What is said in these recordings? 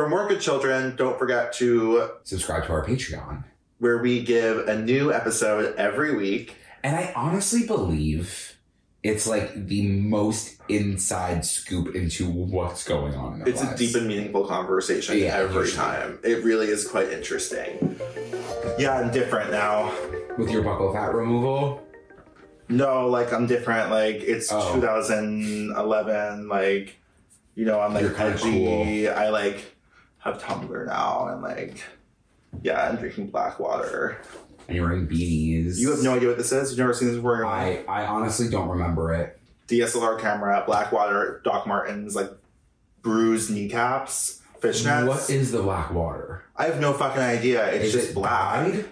For more Good Children, don't forget to subscribe to our Patreon, where we give a new episode every week. And I honestly believe it's like the most inside scoop into what's going on in our lives. It's a deep and meaningful conversation every time. It really is quite interesting. Yeah, I'm different now. With your buckle fat removal? No, like I'm different. Like it's 2011. Like, you know, I'm like edgy. Cool. I like have Tumblr now and like, yeah, I'm drinking black water. And you're wearing beanies. You have no idea what this is? You've never seen this before? I honestly don't remember it. DSLR camera, black water, Doc Martens, like bruised kneecaps, fishnets. What is the black water? I have no fucking idea. It's is just it black. Dyed?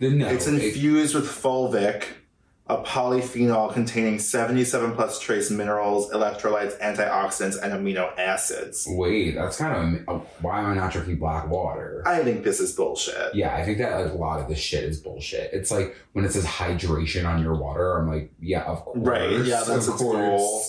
No, it's infused with fulvic, a polyphenol containing 77 plus trace minerals, electrolytes, antioxidants, and amino acids. Wait, that's kind of... why am I not drinking black water? I think this is bullshit. Yeah, I think that like, a lot of this shit is bullshit. It's like, when it says hydration on your water, I'm like, yeah, of course. Right, yeah, that's its goal.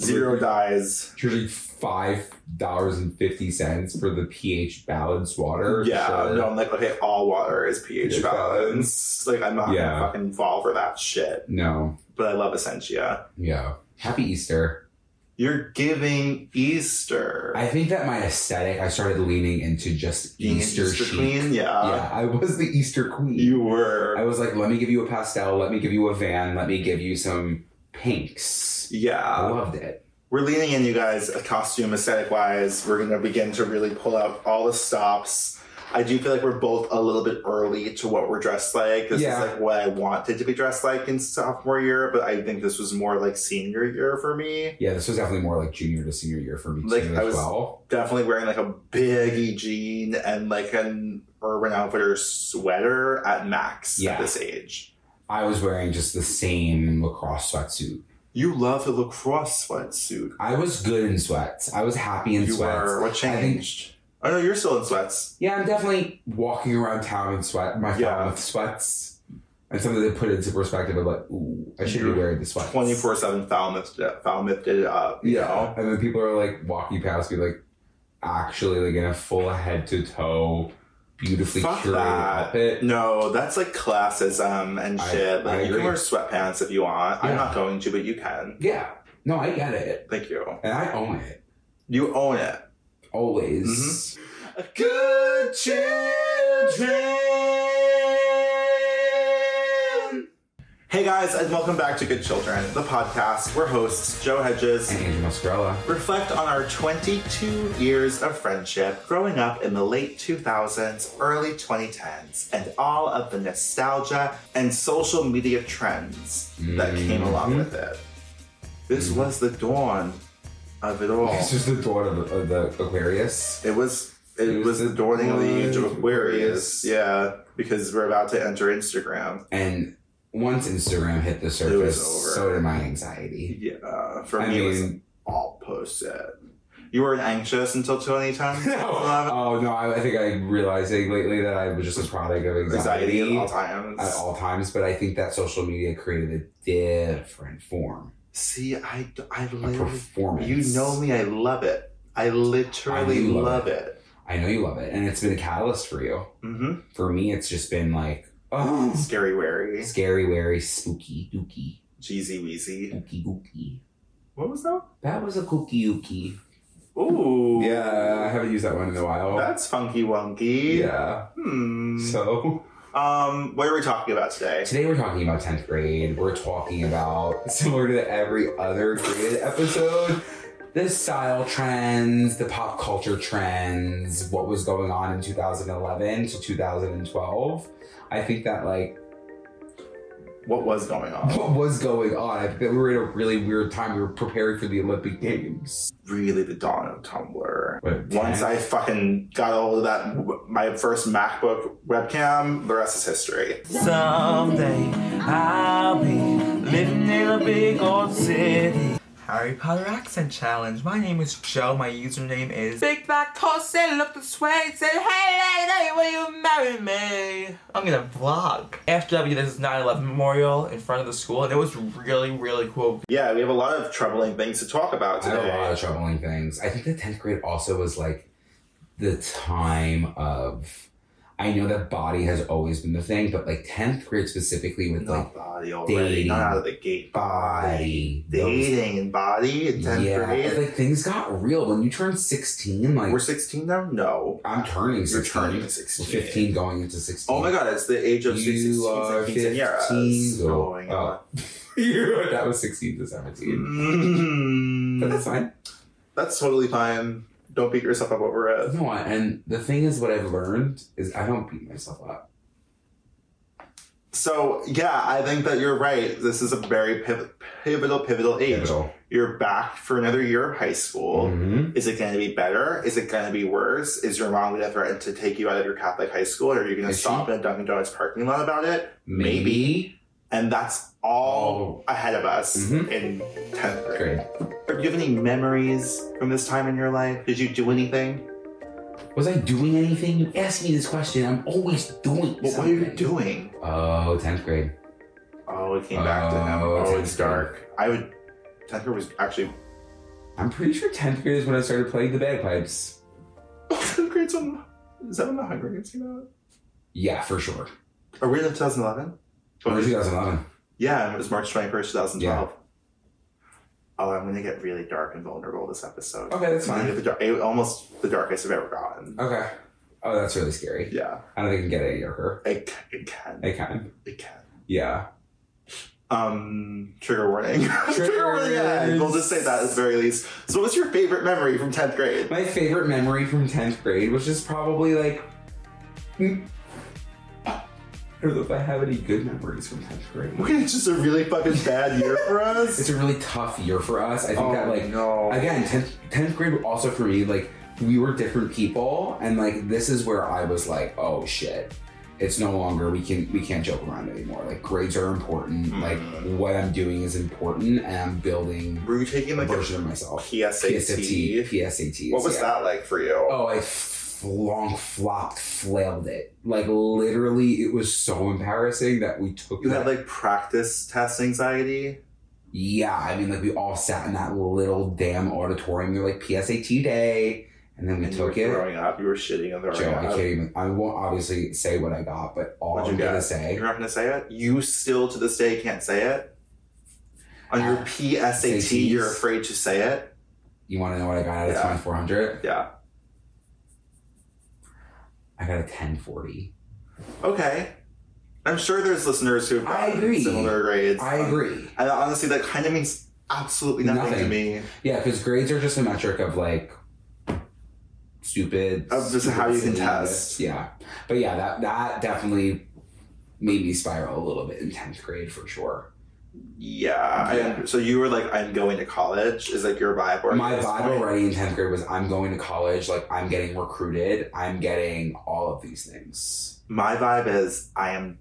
Zero dyes. Usually $5.50 for the pH balanced water. Yeah, sure. No, I'm like, okay, all water is pH balanced. Like, I'm not gonna fucking fall for that shit. No. But I love Essentia. Yeah. Happy Easter. You're giving Easter. I think that my aesthetic, I started leaning into just Easter queen, yeah. I was the Easter queen. You were. I was like, let me give you a pastel, let me give you a van, let me give you some pinks. Yeah. I loved it. We're leaning in, you guys, costume aesthetic-wise. We're going to begin to really pull out all the stops. I do feel like we're both a little bit early to what we're dressed like. This is like what I wanted to be dressed like in sophomore year, but I think this was more like senior year for me. Yeah, this was definitely more like junior to senior year for me like, too, as I was definitely wearing like a biggie jean and like an Urban Outfitters sweater at max at this age. I was wearing just the same lacrosse sweatsuit. You love the lacrosse sweatsuit. I was good in sweats. I was happy in sweats. You were. What changed? I know you're still in sweats. Yeah, I'm definitely walking around town in Falmouth sweats. And something that put it into perspective of like, ooh, I should be wearing the sweats. 24/7 Falmouth did it up. You know? And then people are like walking past me like, actually like in a full head to toe. Beautifully curated outfit. No, that's like classism and shit. Like, you can wear sweatpants if you want. Yeah. I'm not going to, but you can. Yeah. No, I get it. Thank you. And I own it. You own it. Always. Mm-hmm. Good Children! Hey guys, and welcome back to Good Children, the podcast. We're hosts Joe Hedges and Angel Muscarella. Reflect on our 22 years of friendship, growing up in the late 2000s, early 2010s, and all of the nostalgia and social media trends that came along with it. This was the dawn of it all. This was the dawn of the Aquarius. It was the dawning of the age of Aquarius. Yeah, because we're about to enter Instagram. And once Instagram hit the surface, it was over. So did my anxiety. Yeah, for me, it was all posted. You weren't anxious until 2010? No. Oh, no, I think I'm realizing lately that I was just a product of anxiety. Anxiety at all times. At all times, but I think that social media created a different form. See, I literally... A performance. You know me, I love it. I literally love it. I know you love it, and it's been a catalyst for you. Mm-hmm. For me, it's just been like, oh, Scary, wary, spooky, dooky. Jeezy, wheezy. Ooky, ooky. What was that? That was a kooky, ooky. Ooh. Yeah, I haven't used that one in a while. That's funky, wonky. Yeah. So? What are we talking about today? Today we're talking about 10th grade. We're talking about, similar to every other graded episode, the style trends, the pop culture trends, what was going on in 2011 to 2012. I think that, like... What was going on? I think that we were in a really weird time. We were preparing for the Olympic Games. Really the dawn of Tumblr. Once I fucking got all of that, my first MacBook webcam, the rest is history. Someday I'll be living in a big old city. Harry Potter accent challenge. My name is Joe. My username is Big Black Pussy. Look this way. Say hey, lady, will you marry me? I'm gonna vlog. FW, this is 9/11 memorial in front of the school, and it was really, really cool. Yeah, we have a lot of troubling things to talk about today. I had a lot of troubling things. I think the 10th grade also was like the time of. I know that body has always been the thing, but like 10th grade specifically with not like body already, dating, not out of the gate, body, dating and body in 10th grade. Yeah, like things got real when you turn 16. Like we're 16 now. No, I'm turning. You're 16. Turning 16. 15 going into 16. Oh my god, it's the age of 16. You are 15 going on. That was 16 to 17. Mm. But that's fine. That's totally fine. Don't beat yourself up over it. No, and the thing is, what I've learned is I don't beat myself up. So, yeah, I think that you're right. This is a very pivotal age. Pivotal. You're back for another year of high school. Mm-hmm. Is it going to be better? Is it going to be worse? Is your mom going to threaten to take you out of your Catholic high school? Or are you going to stop in a Dunkin' Donuts parking lot about it? Maybe. And that's all ahead of us in 10th grade. Do you have any memories from this time in your life? Did you do anything? Was I doing anything? You asked me this question. I'm always doing something. Well, what are you doing? Oh, 10th grade. Oh, it came back to him. Oh, it's dark. Grade. 10th grade was actually... I'm pretty sure 10th grade is when I started playing the bagpipes. Oh, 10th grade's when... Is that when The Hunger Games came out? Yeah, for sure. Are we in 2011? Oh, 2011. Yeah, it was March 21st, 2012. Yeah. Oh, I'm going to get really dark and vulnerable this episode. Okay, that's fine. Almost the darkest I've ever gotten. Okay. Oh, that's really scary. Yeah. I don't think it can get any darker. It can. Yeah. Trigger warning. Trigger warning. Yeah, we'll just say that at the very least. So what's your favorite memory from 10th grade? My favorite memory from 10th grade, which is probably like... I don't know if I have any good memories from 10th grade. Wait, it's just a really fucking bad year for us? It's a really tough year for us. I think again, 10th grade also for me, like, we were different people, and like, this is where I was like, oh shit, it's no longer, we can't joke around anymore. Like, grades are important, like, what I'm doing is important, and I'm building were you taking, like, a version of myself. PSAT. What was that like for you? Oh, I... flailed it. Like, literally, it was so embarrassing that we took You had, like, practice test anxiety? Yeah, I mean, like, we all sat in that little damn auditorium. They were like, PSAT day. And then we took it. You were throwing up. You were shitting on the Joe, I can't even... I won't obviously say what I got, but all I'm going to say... You're not going to say it? You still, to this day, can't say it? On your PSAT, SATs, you're afraid to say it? You want to know what I got out of 2400? Yeah. I got a 1040. Okay. I'm sure there's listeners who have gotten similar grades. I agree. And honestly, that kind of means absolutely nothing to me. Yeah, because grades are just a metric of, like, stupid... Of just how you can test. Yeah. But yeah, that definitely made me spiral a little bit in 10th grade for sure. Yeah. So you were like, I'm going to college is like your vibe already? My vibe already in 10th grade was I'm going to college, like I'm getting recruited, I'm getting all of these things. My vibe is I am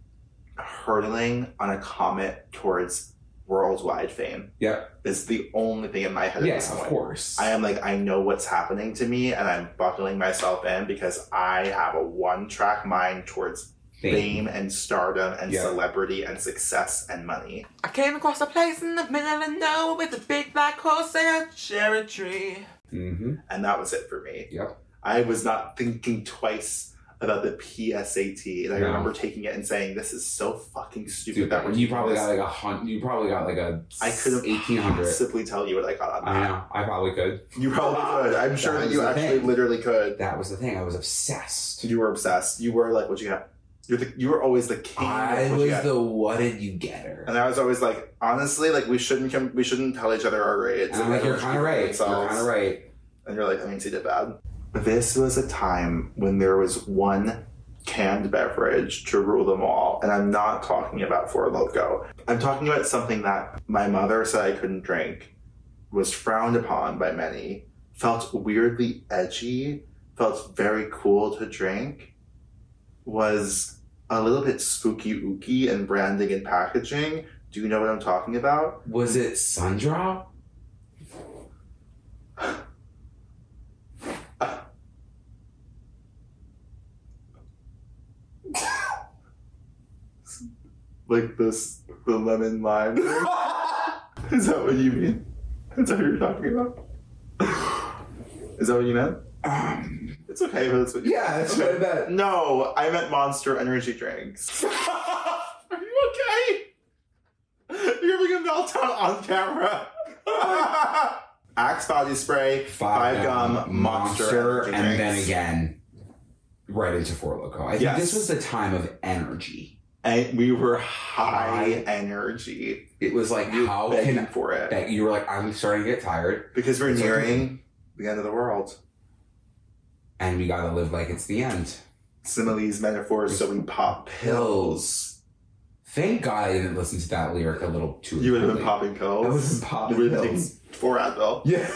hurtling on a comet towards worldwide fame. Yep. It's the only thing in my head at this point. Yes, of course. I am like, I know what's happening to me and I'm buckling myself in because I have a one-track mind towards fame and stardom and celebrity and success and money. I came across a place in the middle of nowhere with a big black horse and a cherry tree. Mm-hmm. And that was it for me. Yep. I was not thinking twice about the PSAT. And I remember taking it and saying, this is so fucking stupid. That you probably got like I couldn't 1800. Possibly tell you what I got on that. I know. I probably could. You probably could. I'm sure that you actually literally could. That was the thing. I was obsessed. You were obsessed. You were like, what'd you have? You were always the king. I was the what did you get her? And I was always like, honestly, like we shouldn't tell each other our grades. And I'm like, you're kind of right. And you're like, that means he did bad. This was a time when there was one canned beverage to rule them all, and I'm not talking about Four Loko. I'm talking about something that my mother said I couldn't drink, was frowned upon by many, felt weirdly edgy, felt very cool to drink, was a little bit spooky ooky and branding and packaging. Do you know what I'm talking about? Was it Sundrop? like this, the lemon lime. Is that what you mean? Is that what you're talking about? Is that what you meant? It's okay if that's what you meant. Yeah, that's what I meant. No, I meant Monster Energy drinks. Are you okay? You're having a meltdown on camera. Axe body spray, five gum, Monster and drinks. Then again, right into Four Loko. I think this was the time of energy. And we were high energy. It was like, you how can for it? That you were like, I'm starting to get tired because we're nearing the end of the world, and we gotta live like it's the end. Similes, metaphors, so we pop pills. Thank God I didn't listen to that lyric a little too. You would have been popping pills. I was popping pills. Four Advil. Yeah.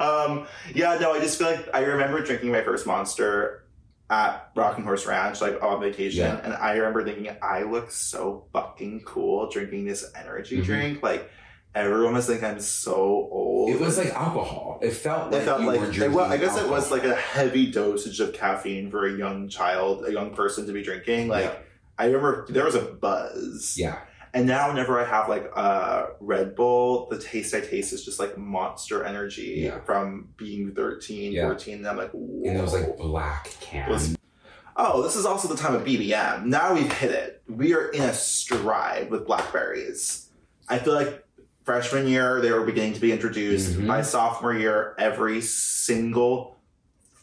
I just feel like I remember drinking my first Monster at Rockin' Horse Ranch, like on vacation, and I remember thinking, I look so fucking cool drinking this energy drink. Like, everyone was like, I'm so old. It was like alcohol. It felt like you were drinking alcohol. It was like a heavy dosage of caffeine for a young child, a young person to be drinking. Like, I remember there was a buzz. Yeah. And now whenever I have like a Red Bull, the taste I taste is just like Monster Energy from being 13, 14. And I'm like, whoa. And it was like black can. This is also the time of BBM. Now we've hit it. We are in a stride with Blackberries. I feel like freshman year, they were beginning to be introduced. By sophomore year, every single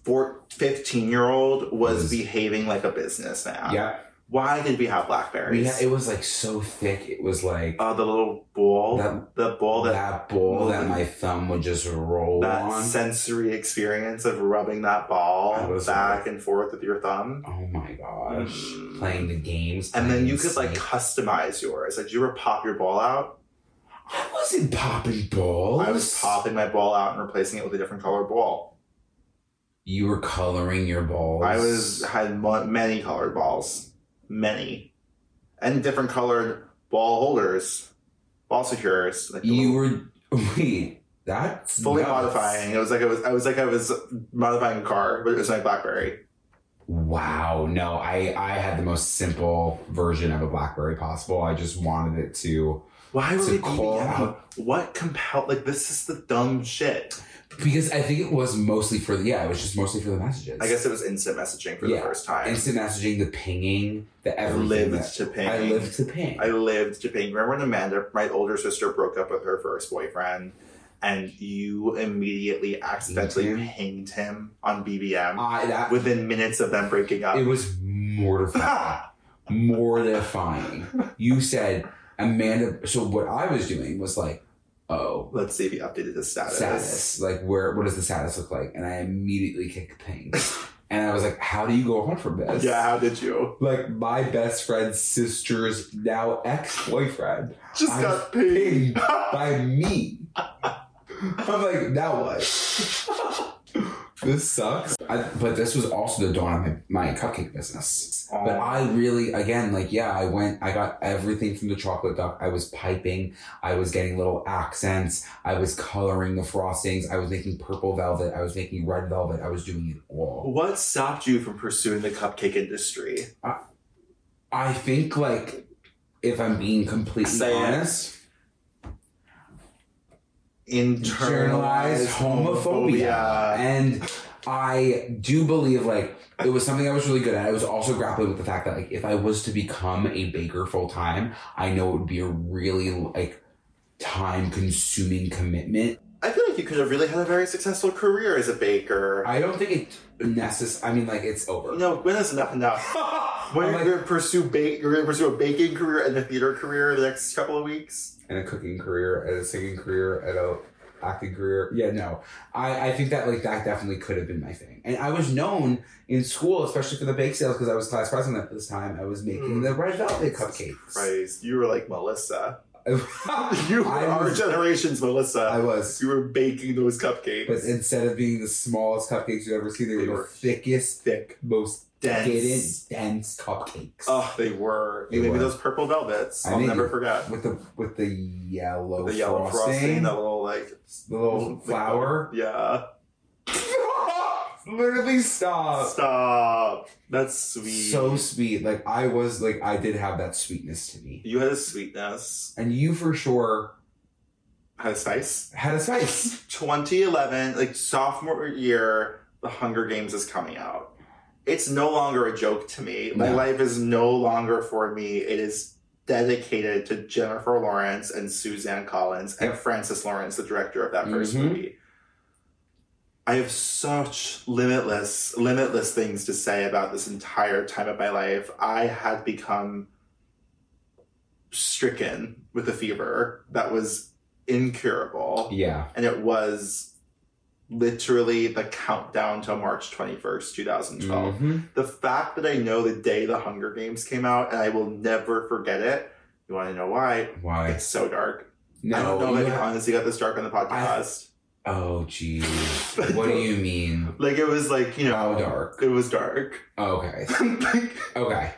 15-year-old was behaving like a businessman. Yeah. Why did we have Blackberries? Yeah, it was like so thick. It was like the little bowl, that my thumb would just roll on. That sensory experience of rubbing that ball back and forth with your thumb. Oh my gosh! Playing the games, and then you could like customize yours. Like, did you ever pop your ball out? I wasn't popping balls. I was popping my ball out and replacing it with a different color ball. You were coloring your balls. I had many colored balls. Many and different colored ball holders, ball securers. Like that's fully nuts. Modifying. I was modifying a car, but it was my Blackberry. Wow, no, I had the most simple version of a Blackberry possible. I just wanted it to. Why would it call out? What compelled? Like, this is the dumb shit. Because I think it was mostly for the messages. I guess it was instant messaging for the first time. Instant messaging, the pinging, the everything. I lived to ping. Remember when Amanda, my older sister, broke up with her first boyfriend, and you immediately accidentally pinged him on BBM within minutes of them breaking up? It was mortifying. You said, Amanda. So what I was doing was like, let's see if he updated his status. Like, what does the status look like? And I immediately kicked the ping. And I was like, how do you go home from this? Yeah, how did you? Like, my best friend's sister's now ex-boyfriend got pinged by me. I'm like, now what? This sucks. But this was also the dawn of my cupcake business. But I really, again, like, I got everything from the chocolate duck. I was piping. I was getting little accents. I was coloring the frostings. I was making purple velvet. I was making red velvet. I was doing it all. What stopped you from pursuing the cupcake industry? I think, like, if I'm being completely honest... Internalized homophobia. And I do believe, like, it was something I was really good at. I was also grappling with the fact that, like, if I was to become a baker full time, I know it would be a really, like, time consuming commitment. I feel like you could have really had a very successful career as a baker. I don't think it necessarily... I mean, like, it's over. No, when is enough? When you're going to pursue a baking career and a theater career the next couple of weeks? And a cooking career, and a singing career, and a acting career. Yeah, no. I think that, like, that definitely could have been my thing. And I was known in school, especially for the bake sales, because I was class president at this time. I was making the red velvet cupcakes. Christ, you were like Melissa. You were our generation's Melissa. I was. You were baking those cupcakes. But instead of being the smallest cupcakes you've ever seen, they were the thickest, most dense cupcakes. Oh, they were. You made me those purple velvets. I'll never forget. With the yellow frosting. The little flour. Yeah. Literally stop. Stop. That's sweet. So sweet. Like, I was, like, I did have that sweetness to me. You had a sweetness. And you for sure... had a spice. Had a spice. 2011, like, sophomore year, The Hunger Games is coming out. It's no longer a joke to me. My life is no longer for me. It is dedicated to Jennifer Lawrence and Suzanne Collins and Francis Lawrence, the director of that first movie. I have such limitless things to say about this entire time of my life. I had become stricken with a fever that was incurable. Yeah. And it was literally the countdown to March 21st, 2012. Mm-hmm. The fact that I know the day The Hunger Games came out, and I will never forget it. You want to know why? Why? It's so dark. No, I don't know if I honestly got this dark on the podcast. Oh, geez. What do you mean? Like, it was like, you know. How dark? It was dark. Okay. Okay.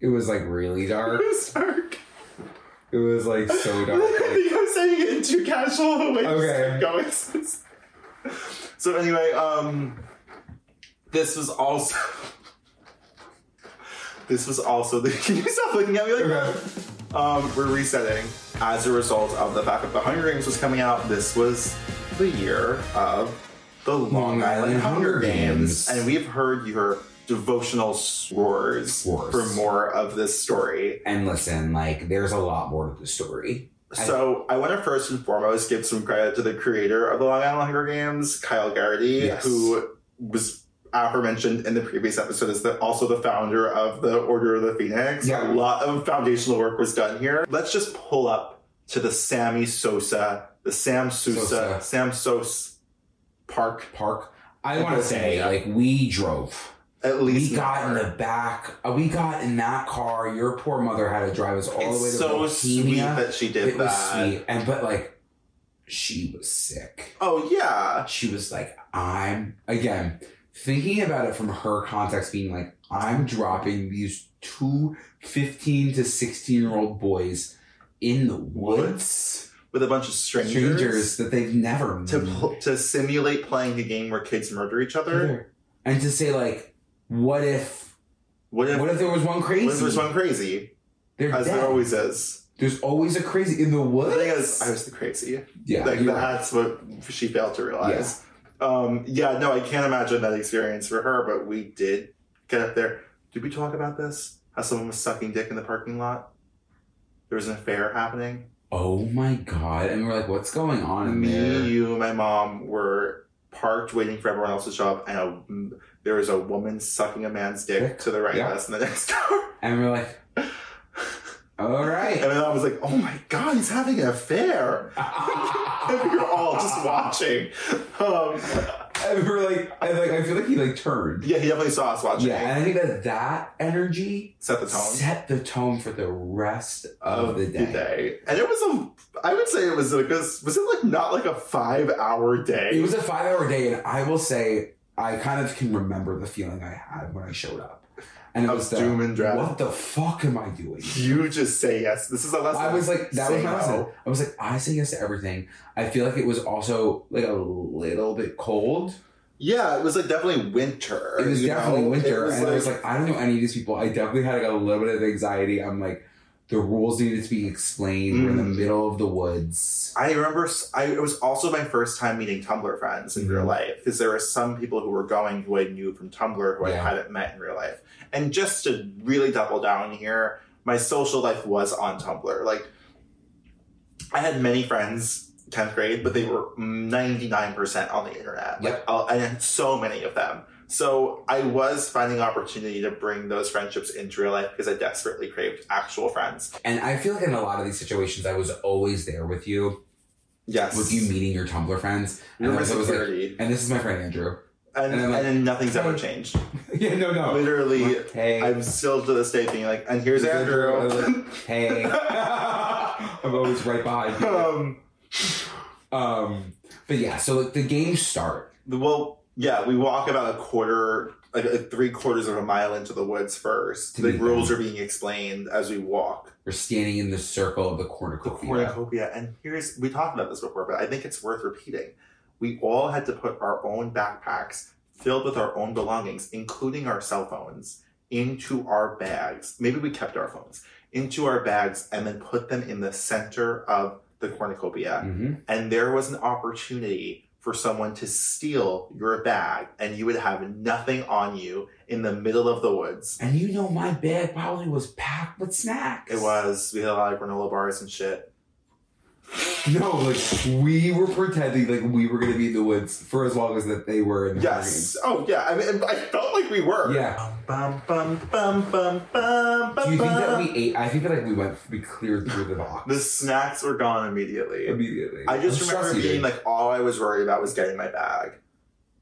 It was like really dark. It was dark. It was like so dark. Like, I'm saying it in too casual a way. Okay. Going. So anyway, this was also the, can you stop looking at me like that? Okay. We're resetting. As a result of the fact that The Hunger Games was coming out, this was the year of the Long Island Hunger Games. And we've heard your devotional roars for more of this story. And listen, like, there's a lot more to the story. So I want to first and foremost give some credit to the creator of the Long Island Hunger Games, Kyle Garrity, who was aforementioned in the previous episode is also the founder of the Order of the Phoenix. Yeah. A lot of foundational work was done here. Let's just pull up to the Sammy Sosa Park. I want to say, like, we drove. At least we got in the back. We got in that car. Your poor mother had to drive us all the way to Bohemia. It's so sweet that she did that. It was sweet. And, but, like, she was sick. Oh, yeah. She was like, again, thinking about it from her context, being like, I'm dropping these two 15 to 16-year-old boys in the woods with a bunch of strangers that they've never met. To simulate playing a game where kids murder each other. And to say, like, What if there was one crazy? What if there was one crazy? There always is. There's always a crazy in the woods. The thing is, I was the crazy. Yeah. Like, that's right. What she failed to realize. Yeah. I can't imagine that experience for her, but we did get up there. Did we talk about this? How someone was sucking dick in the parking lot? There was an affair happening. Oh my God. And we're like, what's going on in there? Me, you, and my mom were parked waiting for everyone else to show up, and there was a woman sucking a man's dick to the right of us in the next door. And we're like, all right. And then I was like, oh my God, he's having an affair. And we were all just watching. And we're like, I feel like he like turned. Yeah, he definitely saw us watching. Yeah, and I think that energy set the tone for the rest of the day. And it was not like a 5-hour day. It was a 5-hour day, and I will say, I kind of can remember the feeling I had when I showed up. And it was doom and dread. What the fuck am I doing here? You just say yes. This is a lesson. I was like, that was my lesson. I was like, I say yes to everything. I feel like it was also like a little bit cold. Yeah, it was like definitely winter. It was definitely winter. And I was like, I don't know any of these people. I definitely had like a little bit of anxiety. I'm like, the rules needed to be explained. We're in the middle of the woods. I remember it was also my first time meeting Tumblr friends in real life, because there were some people who were going who I knew from Tumblr who I hadn't met in real life. And just to really double down here, my social life was on Tumblr. Like, I had many friends 10th grade, but they were 99% on the internet. Yep. Like, I had so many of them. So I was finding opportunity to bring those friendships into real life because I desperately craved actual friends. And I feel like in a lot of these situations, I was always there with you. Yes. With you meeting your Tumblr friends. And I was like, and this is my friend Andrew. And nothing's ever changed. Yeah, no. Literally, hey. I'm still to this day being like, and here's Andrew. Like, hey. I'm always right behind you. But yeah, so like the games start. Well, yeah, we walk about three quarters of a mile into the woods first. The rules are being explained as we walk. We're standing in the circle of the cornucopia. And we talked about this before, but I think it's worth repeating. we all had to put our own backpacks filled with our own belongings, including our cell phones, into our bags. Maybe we kept our phones into our bags and then put them in the center of the cornucopia. Mm-hmm. And there was an opportunity for someone to steal your bag, and you would have nothing on you in the middle of the woods. And you know, my bag probably was packed with snacks. It was. We had a lot of granola bars and shit. No, like, we were pretending like we were going to be in the woods for as long as that they were in the Yes. Hurricanes. Oh, yeah. I mean, I felt like we were. Yeah. Do you think that we ate? I think that like we cleared through the box. The snacks were gone immediately. I just remember being like, all I was worried about was getting my bag.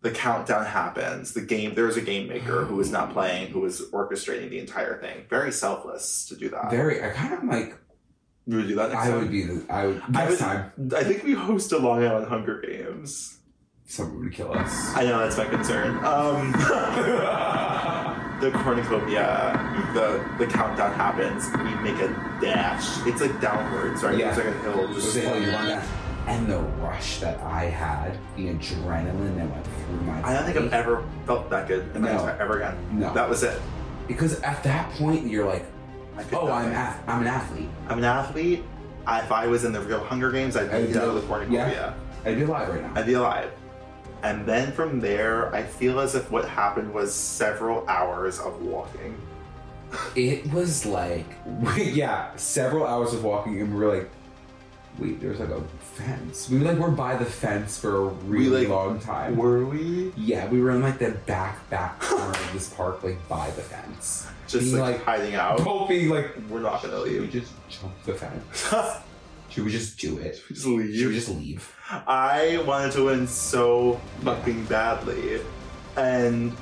The countdown happens. The game, there was a game maker who was not playing, who was orchestrating the entire thing. Very selfless to do that. Very. I kind of like... You would do that next time? I would. I think we host a Long Island Hunger Games. Someone would kill us. I know, that's my concern. The cornucopia, the countdown happens. We make a dash. It's like downwards, right? Yeah. It's like a hill. And the rush that I had, the adrenaline that went through my body. I don't think I've ever felt that good in my entire ever again. No. That was it. Because at that point, you're like, I'm an athlete. I'm an athlete. If I was in the real Hunger Games, I'd be out of the cornucopia. Yeah. I'd be alive right now. I'd be alive. And then from there, I feel as if what happened was several hours of walking. It was like, several hours of walking, and we were like, wait, there's like a fence. We were by the fence for a really long time. Were we? Yeah, we were in like the back corner of this park, like by the fence. Just like hiding out. Hoping like, we're not gonna leave. Should we just jump the fence? Should we just do it? Should we just leave? I wanted to win so fucking badly. And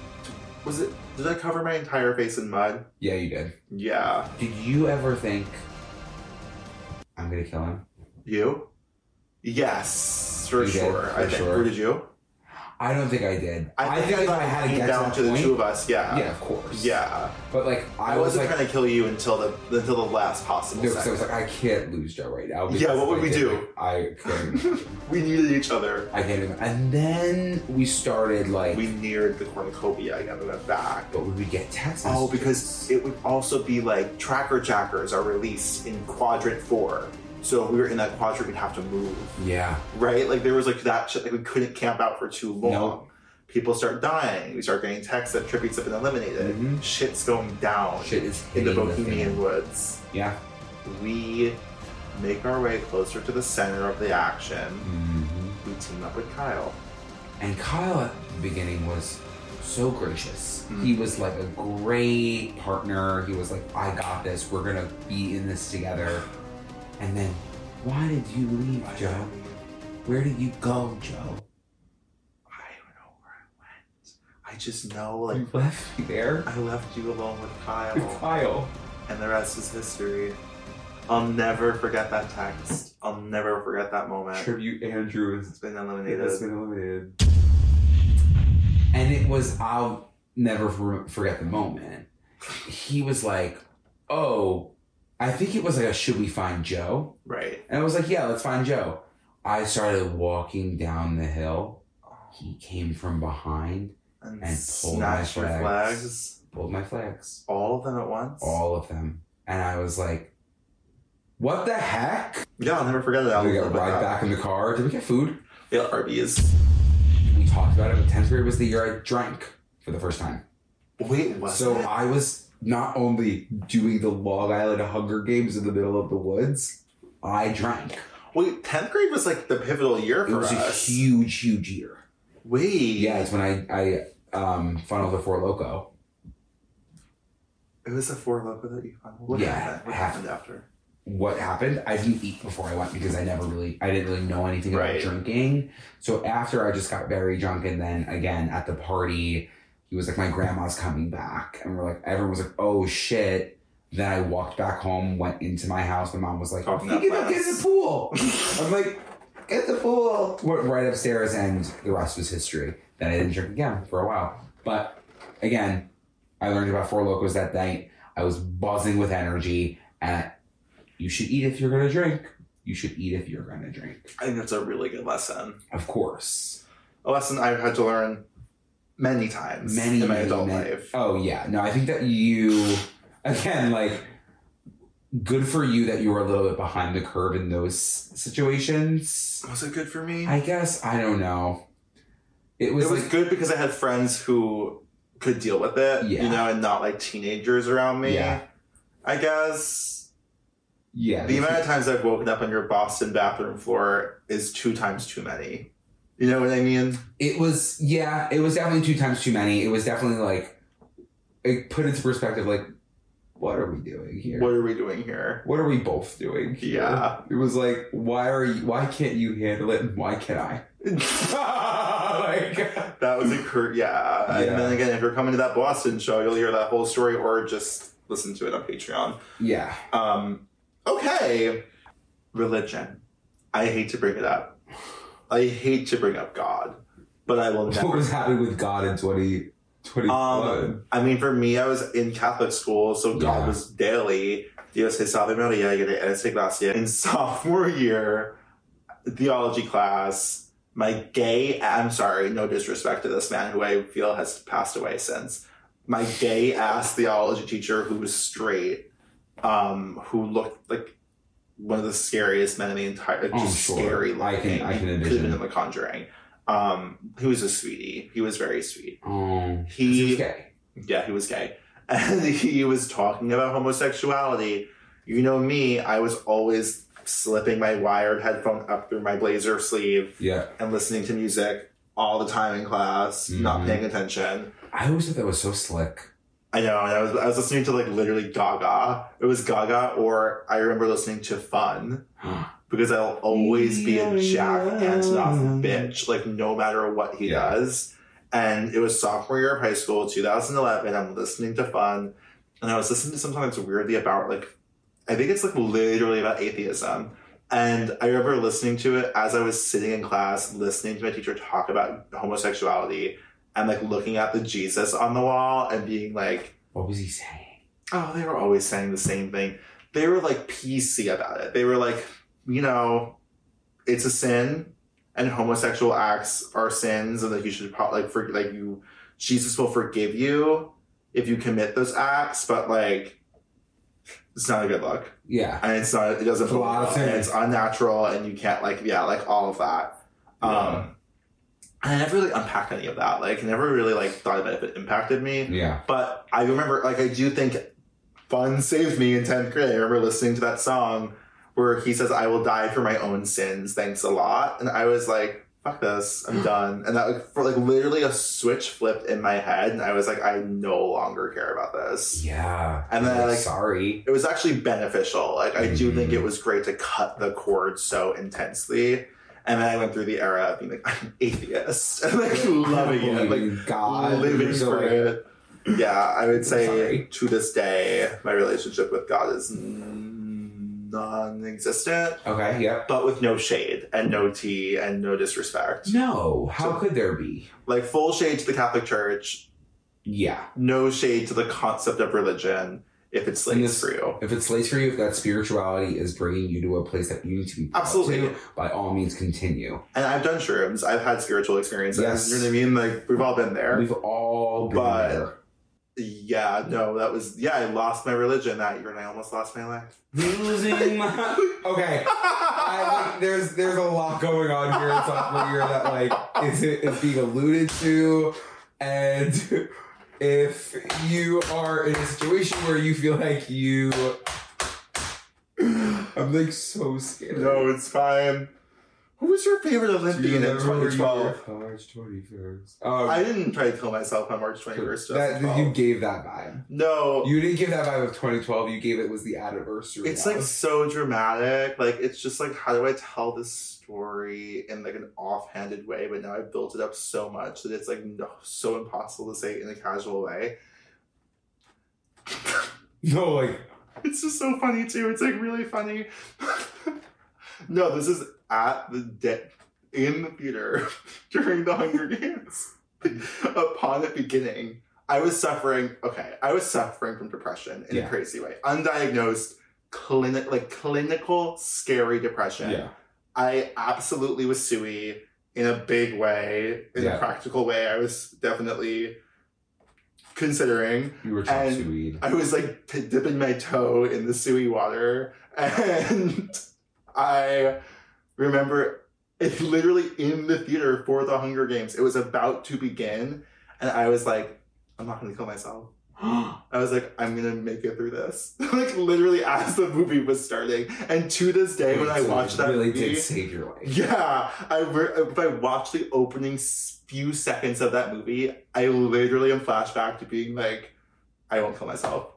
did I cover my entire face in mud? Yeah, you did. Yeah. Did you ever think, I'm gonna kill him? You? Yes, for sure. Or did you? I don't think I did. I think I had to get down to the two of us. Yeah. Yeah, of course. Yeah. But like, I wasn't like, trying to kill you until the last possible second. I was like, I can't lose Joe right now. Yeah. What would we do? I couldn't. We needed each other. I can't even. And then we started like we neared the cornucopia again and went back. But would we get texts? Oh, because it would also be like tracker jackers are released in quadrant 4. So if we were in that quadrant, we'd have to move. Yeah. Right? Like, there was, like, that shit. Like, we couldn't camp out for too long. No. People start dying. We start getting texts that tributes have been eliminated. Mm-hmm. Shit's going down. Shit is in the Bohemian woods. Yeah. We make our way closer to the center of the action. Mm-hmm. We team up with Kyle. And Kyle, at the beginning, was so gracious. Mm-hmm. He was, like, a great partner. He was like, I got this. We're going to be in this together. And then, why did you leave, Joe? Where did you go, Joe? I don't know where I went. I just know, like... You left me there? I left you alone with Kyle. And the rest is history. I'll never forget that text. I'll never forget that moment. Tribute Andrew has been eliminated. And it was... I'll never forget the moment. He was like, oh... I think it was like, should we find Joe? Right. And I was like, yeah, let's find Joe. I started walking down the hill. He came from behind and pulled my flags. Pulled my flags. All of them at once? All of them. And I was like, what the heck? Yeah, I'll never forget that. We got right back in the car. Did we get food? Yeah, Arby's. We talked about it, but 10th grade was the year I drank for the first time. Wait, what? So I was... Not only doing the Long Island Hunger Games in the middle of the woods, I drank. Wait, 10th grade was like the pivotal year for us. It was a huge year. Wait. Yeah, it's when I funneled the Four Loko. It was the Four Loko that you funneled? What happened after? What happened? I didn't eat before I went because I didn't really know anything about drinking. So after I just got very drunk, and then again at the party... He was like, my grandma's coming back. And everyone was like, oh shit. Then I walked back home, went into my house. My mom was like, get in the pool. I'm like, get in the pool. Went right upstairs, and the rest was history. Then I didn't drink again for a while. But again, I learned about Four Locos that night. I was buzzing with energy. And you should eat if you're going to drink. You should eat if you're going to drink. I think that's a really good lesson. Of course. a lesson I've had to learn many times in my adult life. Oh, yeah. No, I think that you, again, like, good for you that you were a little bit behind the curve in those situations. Was it good for me? I guess. I don't know. It was like, good because I had friends who could deal with it, you know, and not like teenagers around me, I guess. Yeah. The amount of times I've woken up on your Boston bathroom floor is 2 times too many. You know what I mean? It was definitely 2 times too many. It was definitely like, it put into perspective, like, what are we doing here? What are we both doing here? Yeah. It was like, why can't you handle it? And why can't I? Like, that was a and then again, if you're coming to that Boston show, you'll hear that whole story or just listen to it on Patreon. Yeah. Okay. Religion. I hate to bring it up. I hate to bring up God, but I will never. What was happening with God in 2021? I mean, for me, I was in Catholic school, so God was daily. Dios es Ave Maria, yo te eres gracia. In sophomore year, theology class, no disrespect to this man who I feel has passed away since. My gay-ass theology teacher who was straight, who looked like one of the scariest men in the entire... Scary looking. I can envision. Could have been in The Conjuring. He was a sweetie. He was very sweet. He was gay. Yeah, he was gay. And he was talking about homosexuality. You know me, I was always slipping my wired headphone up through my blazer sleeve and listening to music all the time in class, not paying attention. I always thought that was so slick. I know, and I was listening to, like, literally Gaga. It was Gaga, or I remember listening to Fun, because I'll always be a Jack Antonoff bitch, like, no matter what he does. And it was sophomore year of high school, 2011, I'm listening to Fun, and I was listening to something that's weirdly about, like, I think it's, like, literally about atheism. And I remember listening to it as I was sitting in class, listening to my teacher talk about homosexuality, and, like, looking at the Jesus on the wall and being like... What was he saying? Oh, they were always saying the same thing. They were, like, PC about it. They were like, you know, it's a sin, and homosexual acts are sins, and, like, you should probably, like, Jesus will forgive you if you commit those acts, but, like... It's not a good look. Yeah. And it's not, it doesn't feel well, and it's unnatural, and you can't, like, all of that. And I never really unpacked any of that. Like, I never really, like, thought about if it impacted me. Yeah. But I remember, like, I do think Fun saved me in 10th grade. I remember listening to that song where he says, I will die for my own sins, thanks a lot. And I was like, fuck this, I'm done. And that, like, for, like, literally a switch flipped in my head, and I was like, I no longer care about this. Yeah. And then, like, sorry. It was actually beneficial. Like, I do think it was great to cut the cord so intensely. And then I went through the era of being like, I'm an atheist. And, like, loving it. Like, God, living for it. Yeah, I would say to this day, my relationship with God is non-existent. Okay, yeah. But with no shade and no tea and no disrespect. No. How could there be? Like, full shade to the Catholic Church. Yeah. No shade to the concept of religion if it slays for you. If it slays for you, if that spirituality is bringing you to a place that you need to be to, by all means, continue. And I've done shrooms. I've had spiritual experiences. Yes. You know what I mean? Like, we've all been there. We've all been there. Yeah, no, that was... Yeah, I lost my religion that year, and I almost lost my life. Losing my... Okay. There's a lot going on here in sophomore year that, like, is being alluded to, and if you are in a situation where you feel like you... I'm, like, so scared. No, it's fine. Who was your favorite Olympian in 2012? March 21st. I didn't try to kill myself on March 21st. You gave that vibe. No. You didn't give that vibe of 2012. You gave it was the anniversary. It's, like, so dramatic. Like, it's just, like, how do I tell this story in, like, an offhanded way? But now I've built it up so much that it's, like, so impossible to say it in a casual way. No, like... It's just so funny, too. It's, like, really funny. No, this is... at the in the theater during the Hunger Games. Upon it beginning, I was suffering. Okay, I was suffering from depression in a crazy way, undiagnosed, clinical, scary depression. Yeah. I absolutely was Suey in a big way, in a practical way. I was definitely considering. You were trying to weed. I was like dipping my toe in the suey water. And I remember it literally in the theater for The Hunger Games. It was about to begin. And I was like, I'm not going to kill myself. I was like, I'm going to make it through this. Like, literally as the movie was starting. And to this day, when I watched that movie... It really did save your life. Yeah. If I watched the opening few seconds of that movie, I literally am flashback to being like, I won't kill myself.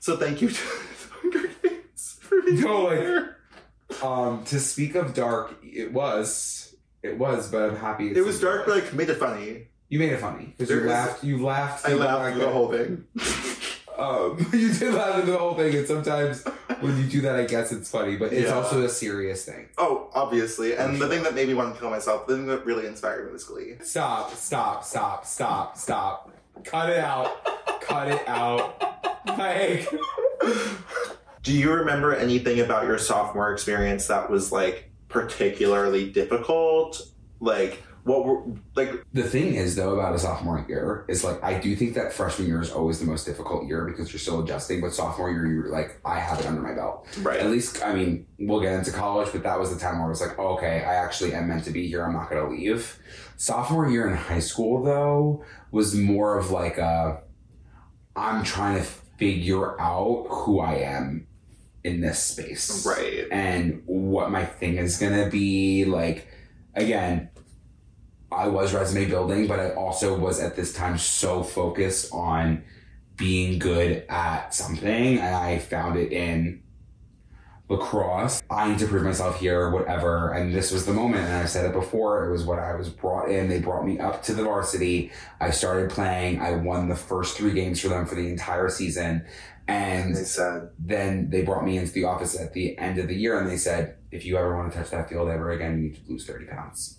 So thank you to The Hunger Games for being here. Like, to speak of dark, it was, but I'm happy. It was dark, but like, made it funny. You made it funny because you laughed. I laughed through the whole thing. You did laugh through the whole thing, and sometimes when you do that, I guess it's funny, but it's also a serious thing. Oh, obviously. And the thing that made me want to kill myself, the thing that really inspired me was Glee. Stop. Cut it out. Like, do you remember anything about your sophomore experience that was like particularly difficult? Like, what were, like, the thing is though about a sophomore year is like, I do think that freshman year is always the most difficult year because you're still adjusting, but sophomore year you're like, I have it under my belt, right? At least, I mean, we'll get into college, but that was the time where I was like, oh, okay, I actually am meant to be here, I'm not gonna leave. Sophomore year in high school though was more of like a, I'm trying to figure out who I am in this space, right, and what my thing is gonna be. Like, again, I was resume building, but I also was at this time so focused on being good at something. And I found it in lacrosse. I need to prove myself here, whatever. And this was the moment. And I've said it before. It was what I was brought in. They brought me up to the varsity. I started playing. I won the first 3 games for them for the entire season. And they said, then they brought me into the office at the end of the year. And they said, if you ever want to touch that field ever again, you need to lose 30 pounds.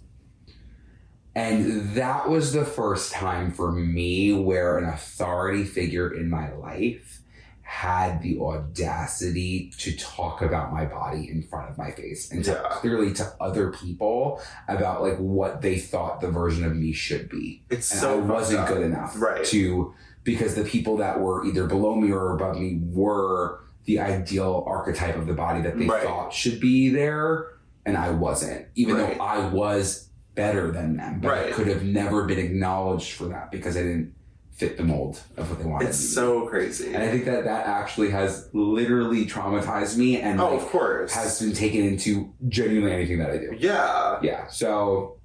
And that was the first time for me where an authority figure in my life had the audacity to talk about my body in front of my face and clearly to other people about like what they thought the version of me should be. It's and so I wasn't good enough to, because the people that were either below me or above me were the ideal archetype of the body that they thought should be there. And I wasn't, even though I was better than them, but I could have never been acknowledged for that because I didn't fit the mold of what they wanted. It's so crazy. And I think that that actually has literally traumatized me and of course has been taken into genuinely anything that I do. Yeah. So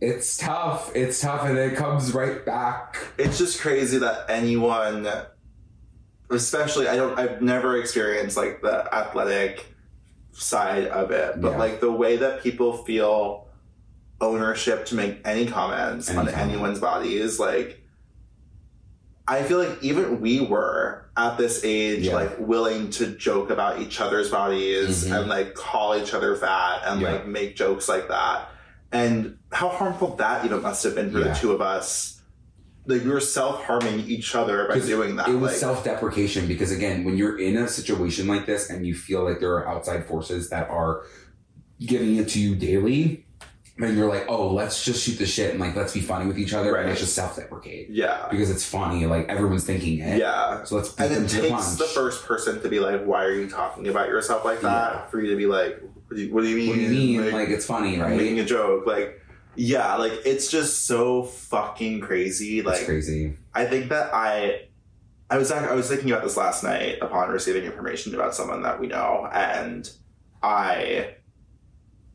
it's tough and it comes right back. It's just crazy that anyone, especially I've never experienced like the athletic side of it, but like the way that people feel ownership to make any comments on anyone's body is like, I feel like even we were at this age like willing to joke about each other's bodies and like call each other fat and like make jokes like that, and how harmful that even must have been for the two of us. Like, we were self-harming each other by doing that. It was like self-deprecation, because again, when you're in a situation like this and you feel like there are outside forces that are giving it to you daily, and you're like, oh, let's just shoot the shit and like, let's be funny with each other and let's just self-deprecate. Yeah. Because it's funny. Like, everyone's thinking it. Yeah. So let's beat them to the punch. And it takes the first person to be like, why are you talking about yourself like that? Yeah. For you to be like, what do you mean? What do you mean? Like, it's funny, right? Making a joke. Like, yeah. Like, it's just so fucking crazy. Like, it's crazy. I think that I was thinking about this last night upon receiving information about someone that we know. And I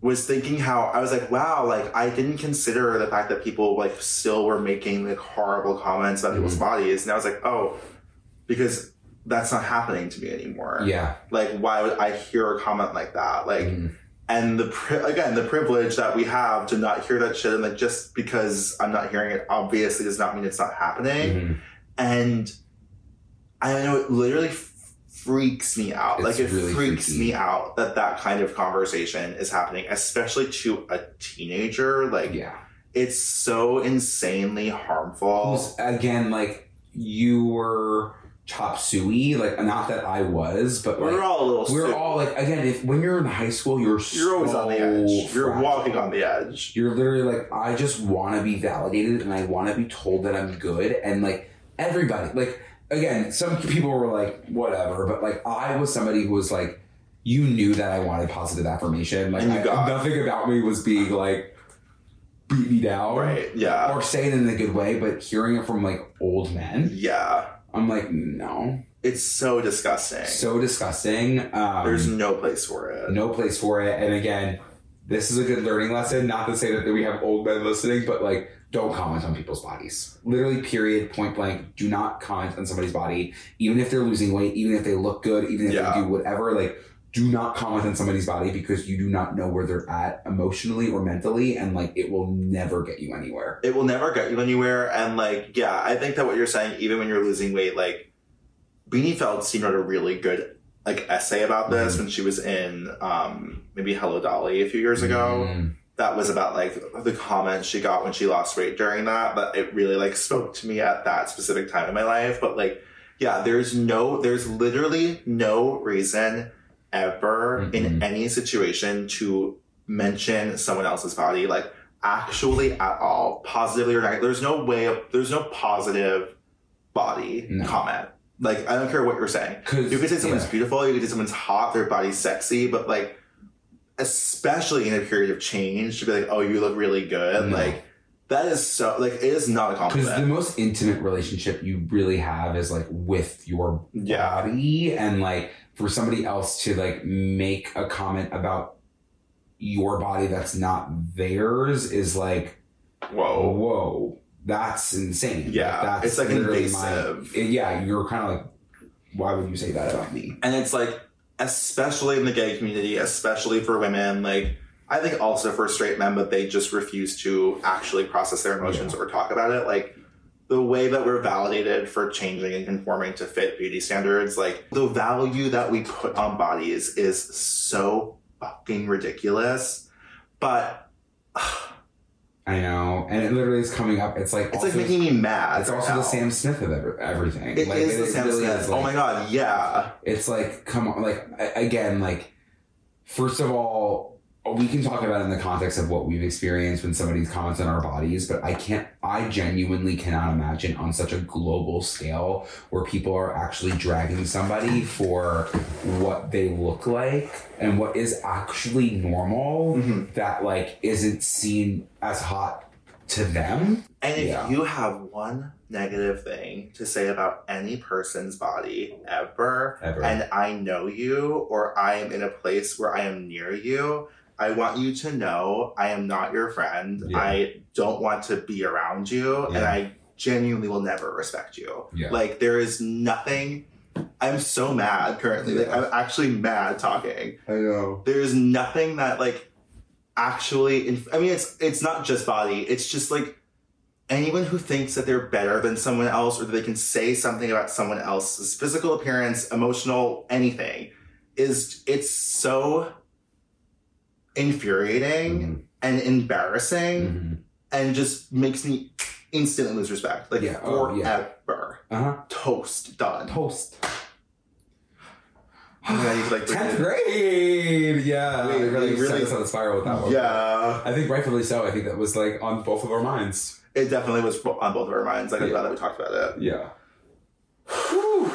was thinking how I was like, wow, like I didn't consider the fact that people like still were making like horrible comments about people's bodies. And I was like, oh, because that's not happening to me anymore. Yeah. Like, why would I hear a comment like that? Like, and the privilege that we have to not hear that shit. And like, just because I'm not hearing it obviously does not mean it's not happening. And I know it literally freaks me out. It's like, it really freaks me out that kind of conversation is happening, especially to a teenager. Like, it's so insanely harmful. Again, like, you were chop suey, like, not that I was, but like, we're all like again, if when you're in high school, you're always on the edge. You're fragile. Walking on the edge. You're literally like, I just want to be validated and I want to be told that I'm good, and like everybody, like, again, some people were like whatever, but like I was somebody who was like, you knew that I wanted positive affirmation, like, nothing about me was being like beat me down, right? Yeah, or saying it in a good way, but hearing it from like old men, yeah, I'm like, no. It's so disgusting. So disgusting. There's no place for it. No place for it. And again, this is a good learning lesson. Not to say that we have old men listening, but like, don't comment on people's bodies. Literally, period, point blank. Do not comment on somebody's body. Even if they're losing weight, even if they look good, even if they do whatever, like, do not comment on somebody's body, because you do not know where they're at emotionally or mentally, and like, it will never get you anywhere. It will never get you anywhere. And like, yeah, I think that what you're saying, even when you're losing weight, like, Beanie Feldstein wrote a really good like essay about this when she was in maybe Hello Dolly a few years ago. That was about like the comments she got when she lost weight during that, but it really like spoke to me at that specific time in my life. But like, yeah, there's literally no reason ever in any situation to mention someone else's body, like, actually at all, positively or negatively. There's no positive body comment. Like, I don't care what you're saying. You could say someone's beautiful, you could say someone's hot, their body's sexy, but like, especially in a period of change, to be like, oh, you look really good, like, that is so, like, it is not a compliment. Because the most intimate relationship you really have is like with your body, and like, for somebody else to like make a comment about your body that's not theirs is like, whoa, that's insane. Yeah, like, that's, it's like invasive. You're kind of like, why would you say that about me? And it's like, especially in the gay community, especially for women, like, I think also for straight men, but they just refuse to actually process their emotions or talk about it. Like, the way that we're validated for changing and conforming to fit beauty standards, like, the value that we put on bodies is so fucking ridiculous. But I know, and it literally is coming up. It's like, it's also, like, making me mad. It's right also now. The Sam Smith of everything. It like, is the Sam really Smith. Like, oh my god, yeah. It's like, come on, like, again, like, first of all, we can talk about it in the context of what we've experienced when somebody's comments on our bodies, but I genuinely cannot imagine on such a global scale where people are actually dragging somebody for what they look like and what is actually normal that like isn't seen as hot to them. And if you have one negative thing to say about any person's body ever, and I know you, or I am in a place where I am near you, I want you to know I am not your friend. Yeah. I don't want to be around you, and I genuinely will never respect you. Yeah. Like, there is nothing. I'm so mad currently. Like, I'm actually mad talking. I know. There's nothing that, like, actually, I mean, it's not just body. It's just, like, anyone who thinks that they're better than someone else, or that they can say something about someone else's physical appearance, emotional, anything, it's so infuriating and embarrassing and just makes me instantly lose respect. Like, forever. Toast. Done. Toast. Yeah, like, 10th grade! Yeah. Wait, really set us on the spiral with that one. Yeah. I think rightfully so. I think that was, like, on both of our minds. It definitely was on both of our minds. Like, I'm glad that we talked about it. Yeah. Whew.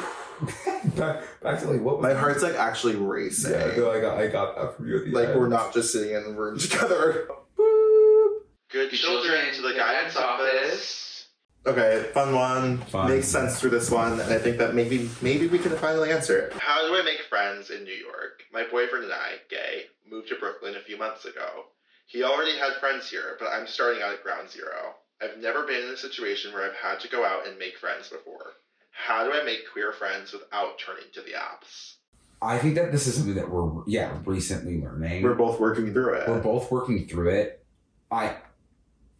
Back to, like, what was my heart's like actually racing. Yeah, no, I got that from you at the end. Like, we're not just sitting in the room together. Boop. Good children to the guidance office. Okay, fun one. Fun. Makes sense through this one, and I think that maybe we can finally answer it. How do I make friends in New York? My boyfriend and I, gay, moved to Brooklyn a few months ago. He already had friends here, but I'm starting out at ground zero. I've never been in a situation where I've had to go out and make friends before. How do I make queer friends without turning to the apps? I think that this is something that we're, recently learning. We're both working through it.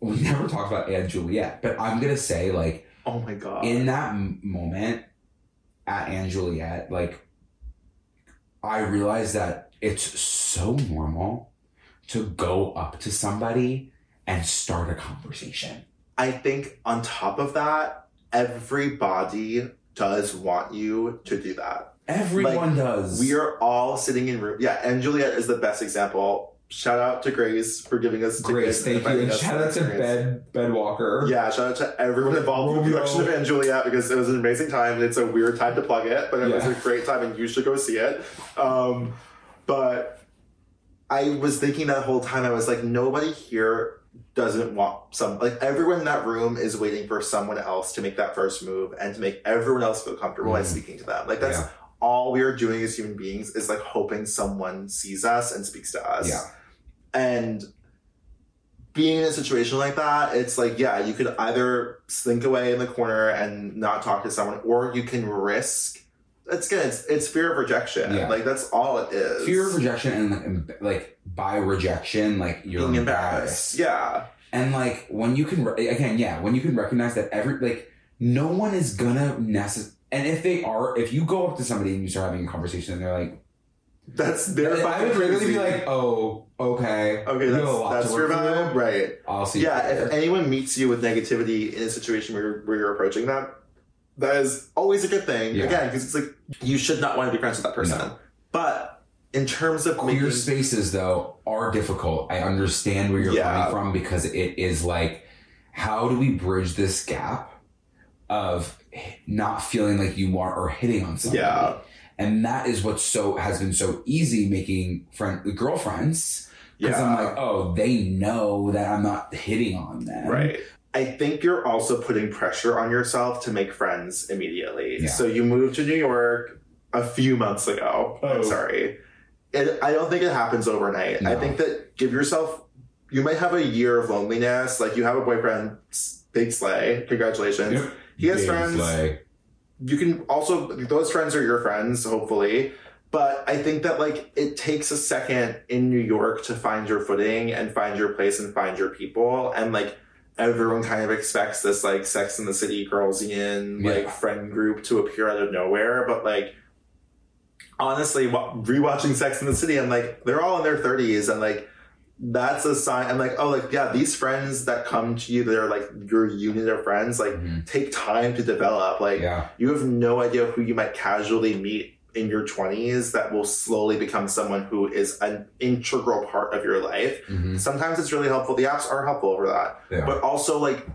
We never talked about Aunt Juliet, but I'm going to say, like, oh my God. In that moment at Aunt Juliet, like, I realized that it's so normal to go up to somebody and start a conversation. I think on top of that, everybody does want you to do that. Everyone does. We are all sitting in room. Yeah, and Juliet is the best example. Shout out to Grace for giving us Grace, thank you. And shout out to Bedwalker. Yeah, shout out to everyone involved in the production of And Juliet, because it was an amazing time, and it's a weird time to plug it, but it was a great time, and you should go see it. But I was thinking that whole time, I was like, nobody here doesn't want some, like, everyone in that room is waiting for someone else to make that first move and to make everyone else feel comfortable by speaking to them. Like, that's all we are doing as human beings, is like hoping someone sees us and speaks to us. Yeah. And being in a situation like that, it's like, yeah, you could either slink away in the corner and not talk to someone, or you can risk. It's fear of rejection. Yeah. Like, that's all it is. Fear of rejection, and like by rejection, like you're being embarrassed. Yeah. And like when you can, when you can recognize that no one is gonna necessarily. And if they are, if you go up to somebody and you start having a conversation and they're like, I would literally be like, oh, okay, that's your vibe, right? I'll see. Yeah, if anyone meets you with negativity in a situation where you're approaching them, that is always a good thing. Yeah. Again, because it's like, you should not want to be friends with that person. No. But in terms of queer spaces, though, are difficult. I understand where you're coming from, because it is like, how do we bridge this gap of not feeling like you are or hitting on somebody? Yeah. And that is what has been so easy making girlfriends. Because I'm like, oh, they know that I'm not hitting on them. Right. I think you're also putting pressure on yourself to make friends immediately. Yeah. So you moved to New York a few months ago. Oh. I'm sorry. I don't think it happens overnight. No. I think that you might have a year of loneliness. Like, you have a boyfriend, big slay, congratulations. Yep. He has friends. Like, you can also, those friends are your friends, hopefully. But I think that, like, it takes a second in New York to find your footing and find your place and find your people. And, like, everyone kind of expects this, like, Sex and the City girlsian, like, friend group to appear out of nowhere. But, like, honestly, rewatching Sex and the City, I'm like, they're all in their 30s. And, like, that's a sign. I'm like, oh, like, yeah, these friends that come to you, they're like your unit of friends, like, take time to develop. Like, you have no idea who you might casually meet in your 20s that will slowly become someone who is an integral part of your life. Mm-hmm. Sometimes it's really helpful. The apps are helpful for that. Yeah. But also, like,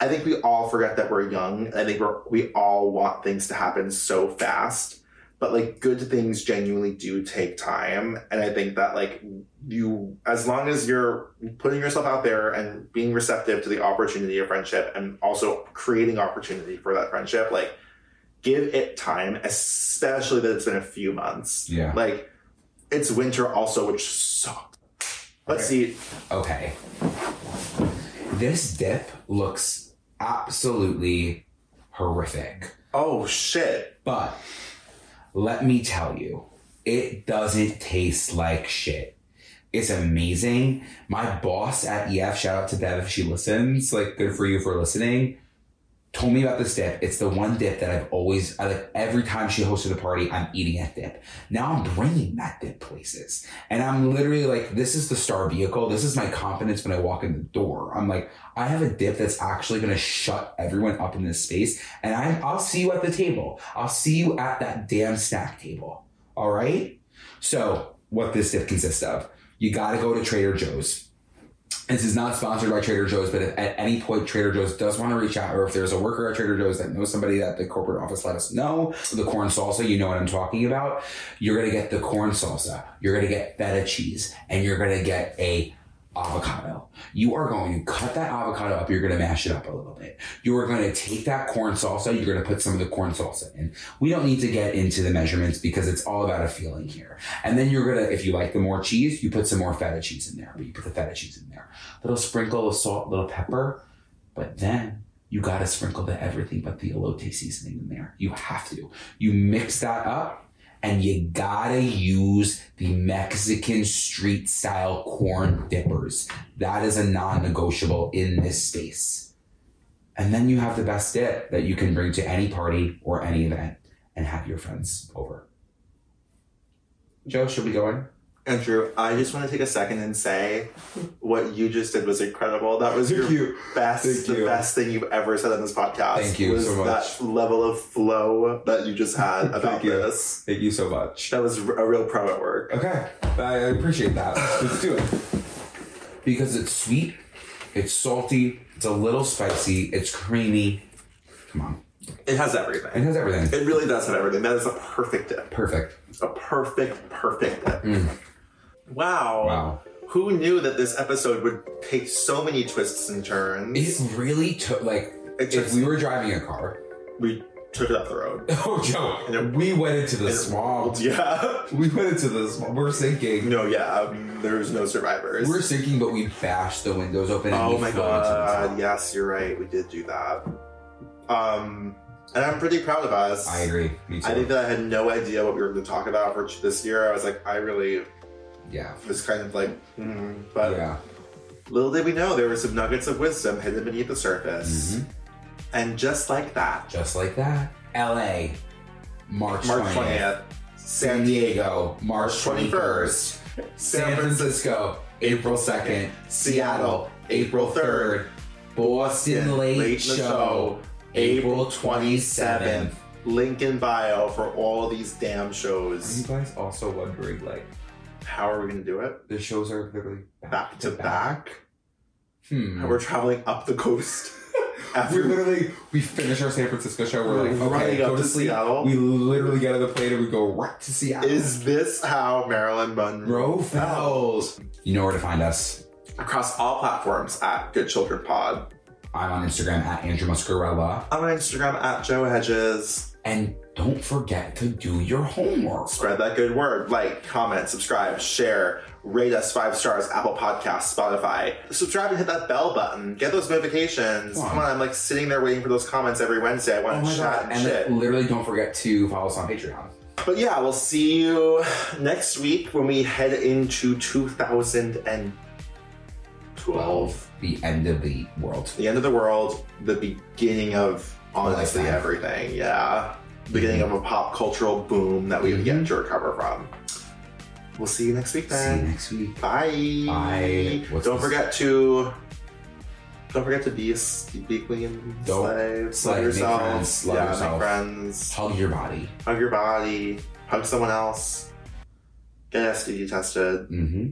I think we all forget that we're young. I think we all want things to happen so fast. But, like, good things genuinely do take time. And I think that, like, you, as long as you're putting yourself out there and being receptive to the opportunity of friendship and also creating opportunity for that friendship, like, give it time, especially that it's been a few months. Yeah. Like, it's winter also, which sucks. Let's eat. Okay. This dip looks absolutely horrific. Oh, shit. But let me tell you, it doesn't taste like shit. It's amazing. My boss at EF, shout out to Bev if she listens, like, good for you for listening, told me about this dip. It's the one dip that I've always, every time she hosted a party, I'm eating that dip. Now I'm bringing that dip places. And I'm literally like, this is the star vehicle. This is my confidence when I walk in the door. I'm like, I have a dip that's actually going to shut everyone up in this space. And I'll see you at the table. I'll see you at that damn snack table. All right? So what this dip consists of, you got to go to Trader Joe's. This is not sponsored by Trader Joe's, but if at any point Trader Joe's does want to reach out, or if there's a worker at Trader Joe's that knows somebody at the corporate office, let us know. The corn salsa, you know what I'm talking about. You're going to get the corn salsa. You're going to get feta cheese. And you're going to get a avocado. You are going to cut that avocado up. You're going to mash it up a little bit. You are going to take that corn salsa. You're going to put some of the corn salsa in. We don't need to get into the measurements because it's all about a feeling here. And then you're going to, if you like the more cheese, you put some more feta cheese in there. But you put the feta cheese in there. Little sprinkle of salt, little pepper. But then you got to sprinkle the everything but the elote seasoning in there. You have to. You mix that up. And you gotta use the Mexican street style corn dippers. That is a non-negotiable in this space. And then you have the best dip that you can bring to any party or any event and have your friends over. Joe, should we go in? Andrew, I just want to take a second and say what you just did was incredible. That was the best thing you've ever said on this podcast. Thank you so much. That level of flow that you just had about this. Thank you so much. That was a real pro at work. Okay. I appreciate that. Let's do it. Because it's sweet, it's salty, it's a little spicy, it's creamy. Come on. It has everything. It has everything. It really does have everything. That is a perfect dip. Perfect. A perfect dip. Mm. Wow. Who knew that this episode would take so many twists and turns? It really took, if we were driving a car. We took it up the road. Oh, Joe. We went into the swamp. Yeah. We went into the swamp. We're sinking. No, yeah. There's no survivors. We're sinking, but we bashed the windows open. And oh my God. Yes, you're right. We did do that. And I'm pretty proud of us. I agree. Me too. I think that I had no idea what we were going to talk about for this year. I was like, I really... Yeah. It was kind of like, but yeah. Little did we know, there were some nuggets of wisdom hidden beneath the surface. Mm-hmm. And just like that, LA, March 20th, San Diego, March 21st, San Francisco, April 2nd, Seattle, April 3rd, Boston Late Show, April 27th. Link in bio for all these damn shows. Are you guys also wondering, how are we going to do it? The shows are literally back to back. And we're traveling up the coast. We finish our San Francisco show. We're okay, go to Seattle. We literally get on the plane and we go right to Seattle. Is this how Marilyn Monroe falls? You know where to find us. Across all platforms at Good Children Pod. I'm on Instagram at Andrew Muscarella. I'm on Instagram at Joe Hedges. And don't forget to do your homework. Spread that good word. Like, comment, subscribe, share, rate us 5 stars, Apple Podcasts, Spotify. Subscribe and hit that bell button. Get those notifications. Come on, I'm sitting there waiting for those comments every Wednesday. I want to chat and shit. And literally don't forget to follow us on Patreon. But yeah, we'll see you next week when we head into 2012. The end of the world. The end of the world. The beginning of honestly everything. Yeah. Beginning of a pop cultural boom that we would get to recover from. We'll see you next week then. See you next week. Bye. Don't forget to be queen. Slay yourself. Make friends. Love yourself. Make friends. Hug your body. Hug someone else. Get STD tested. Mm-hmm.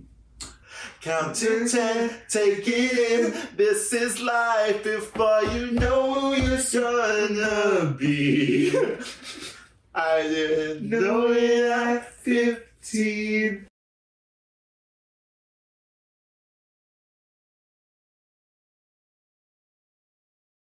Count to 10, take it in. This is life before you know who you're gonna be. I didn't know it at 15.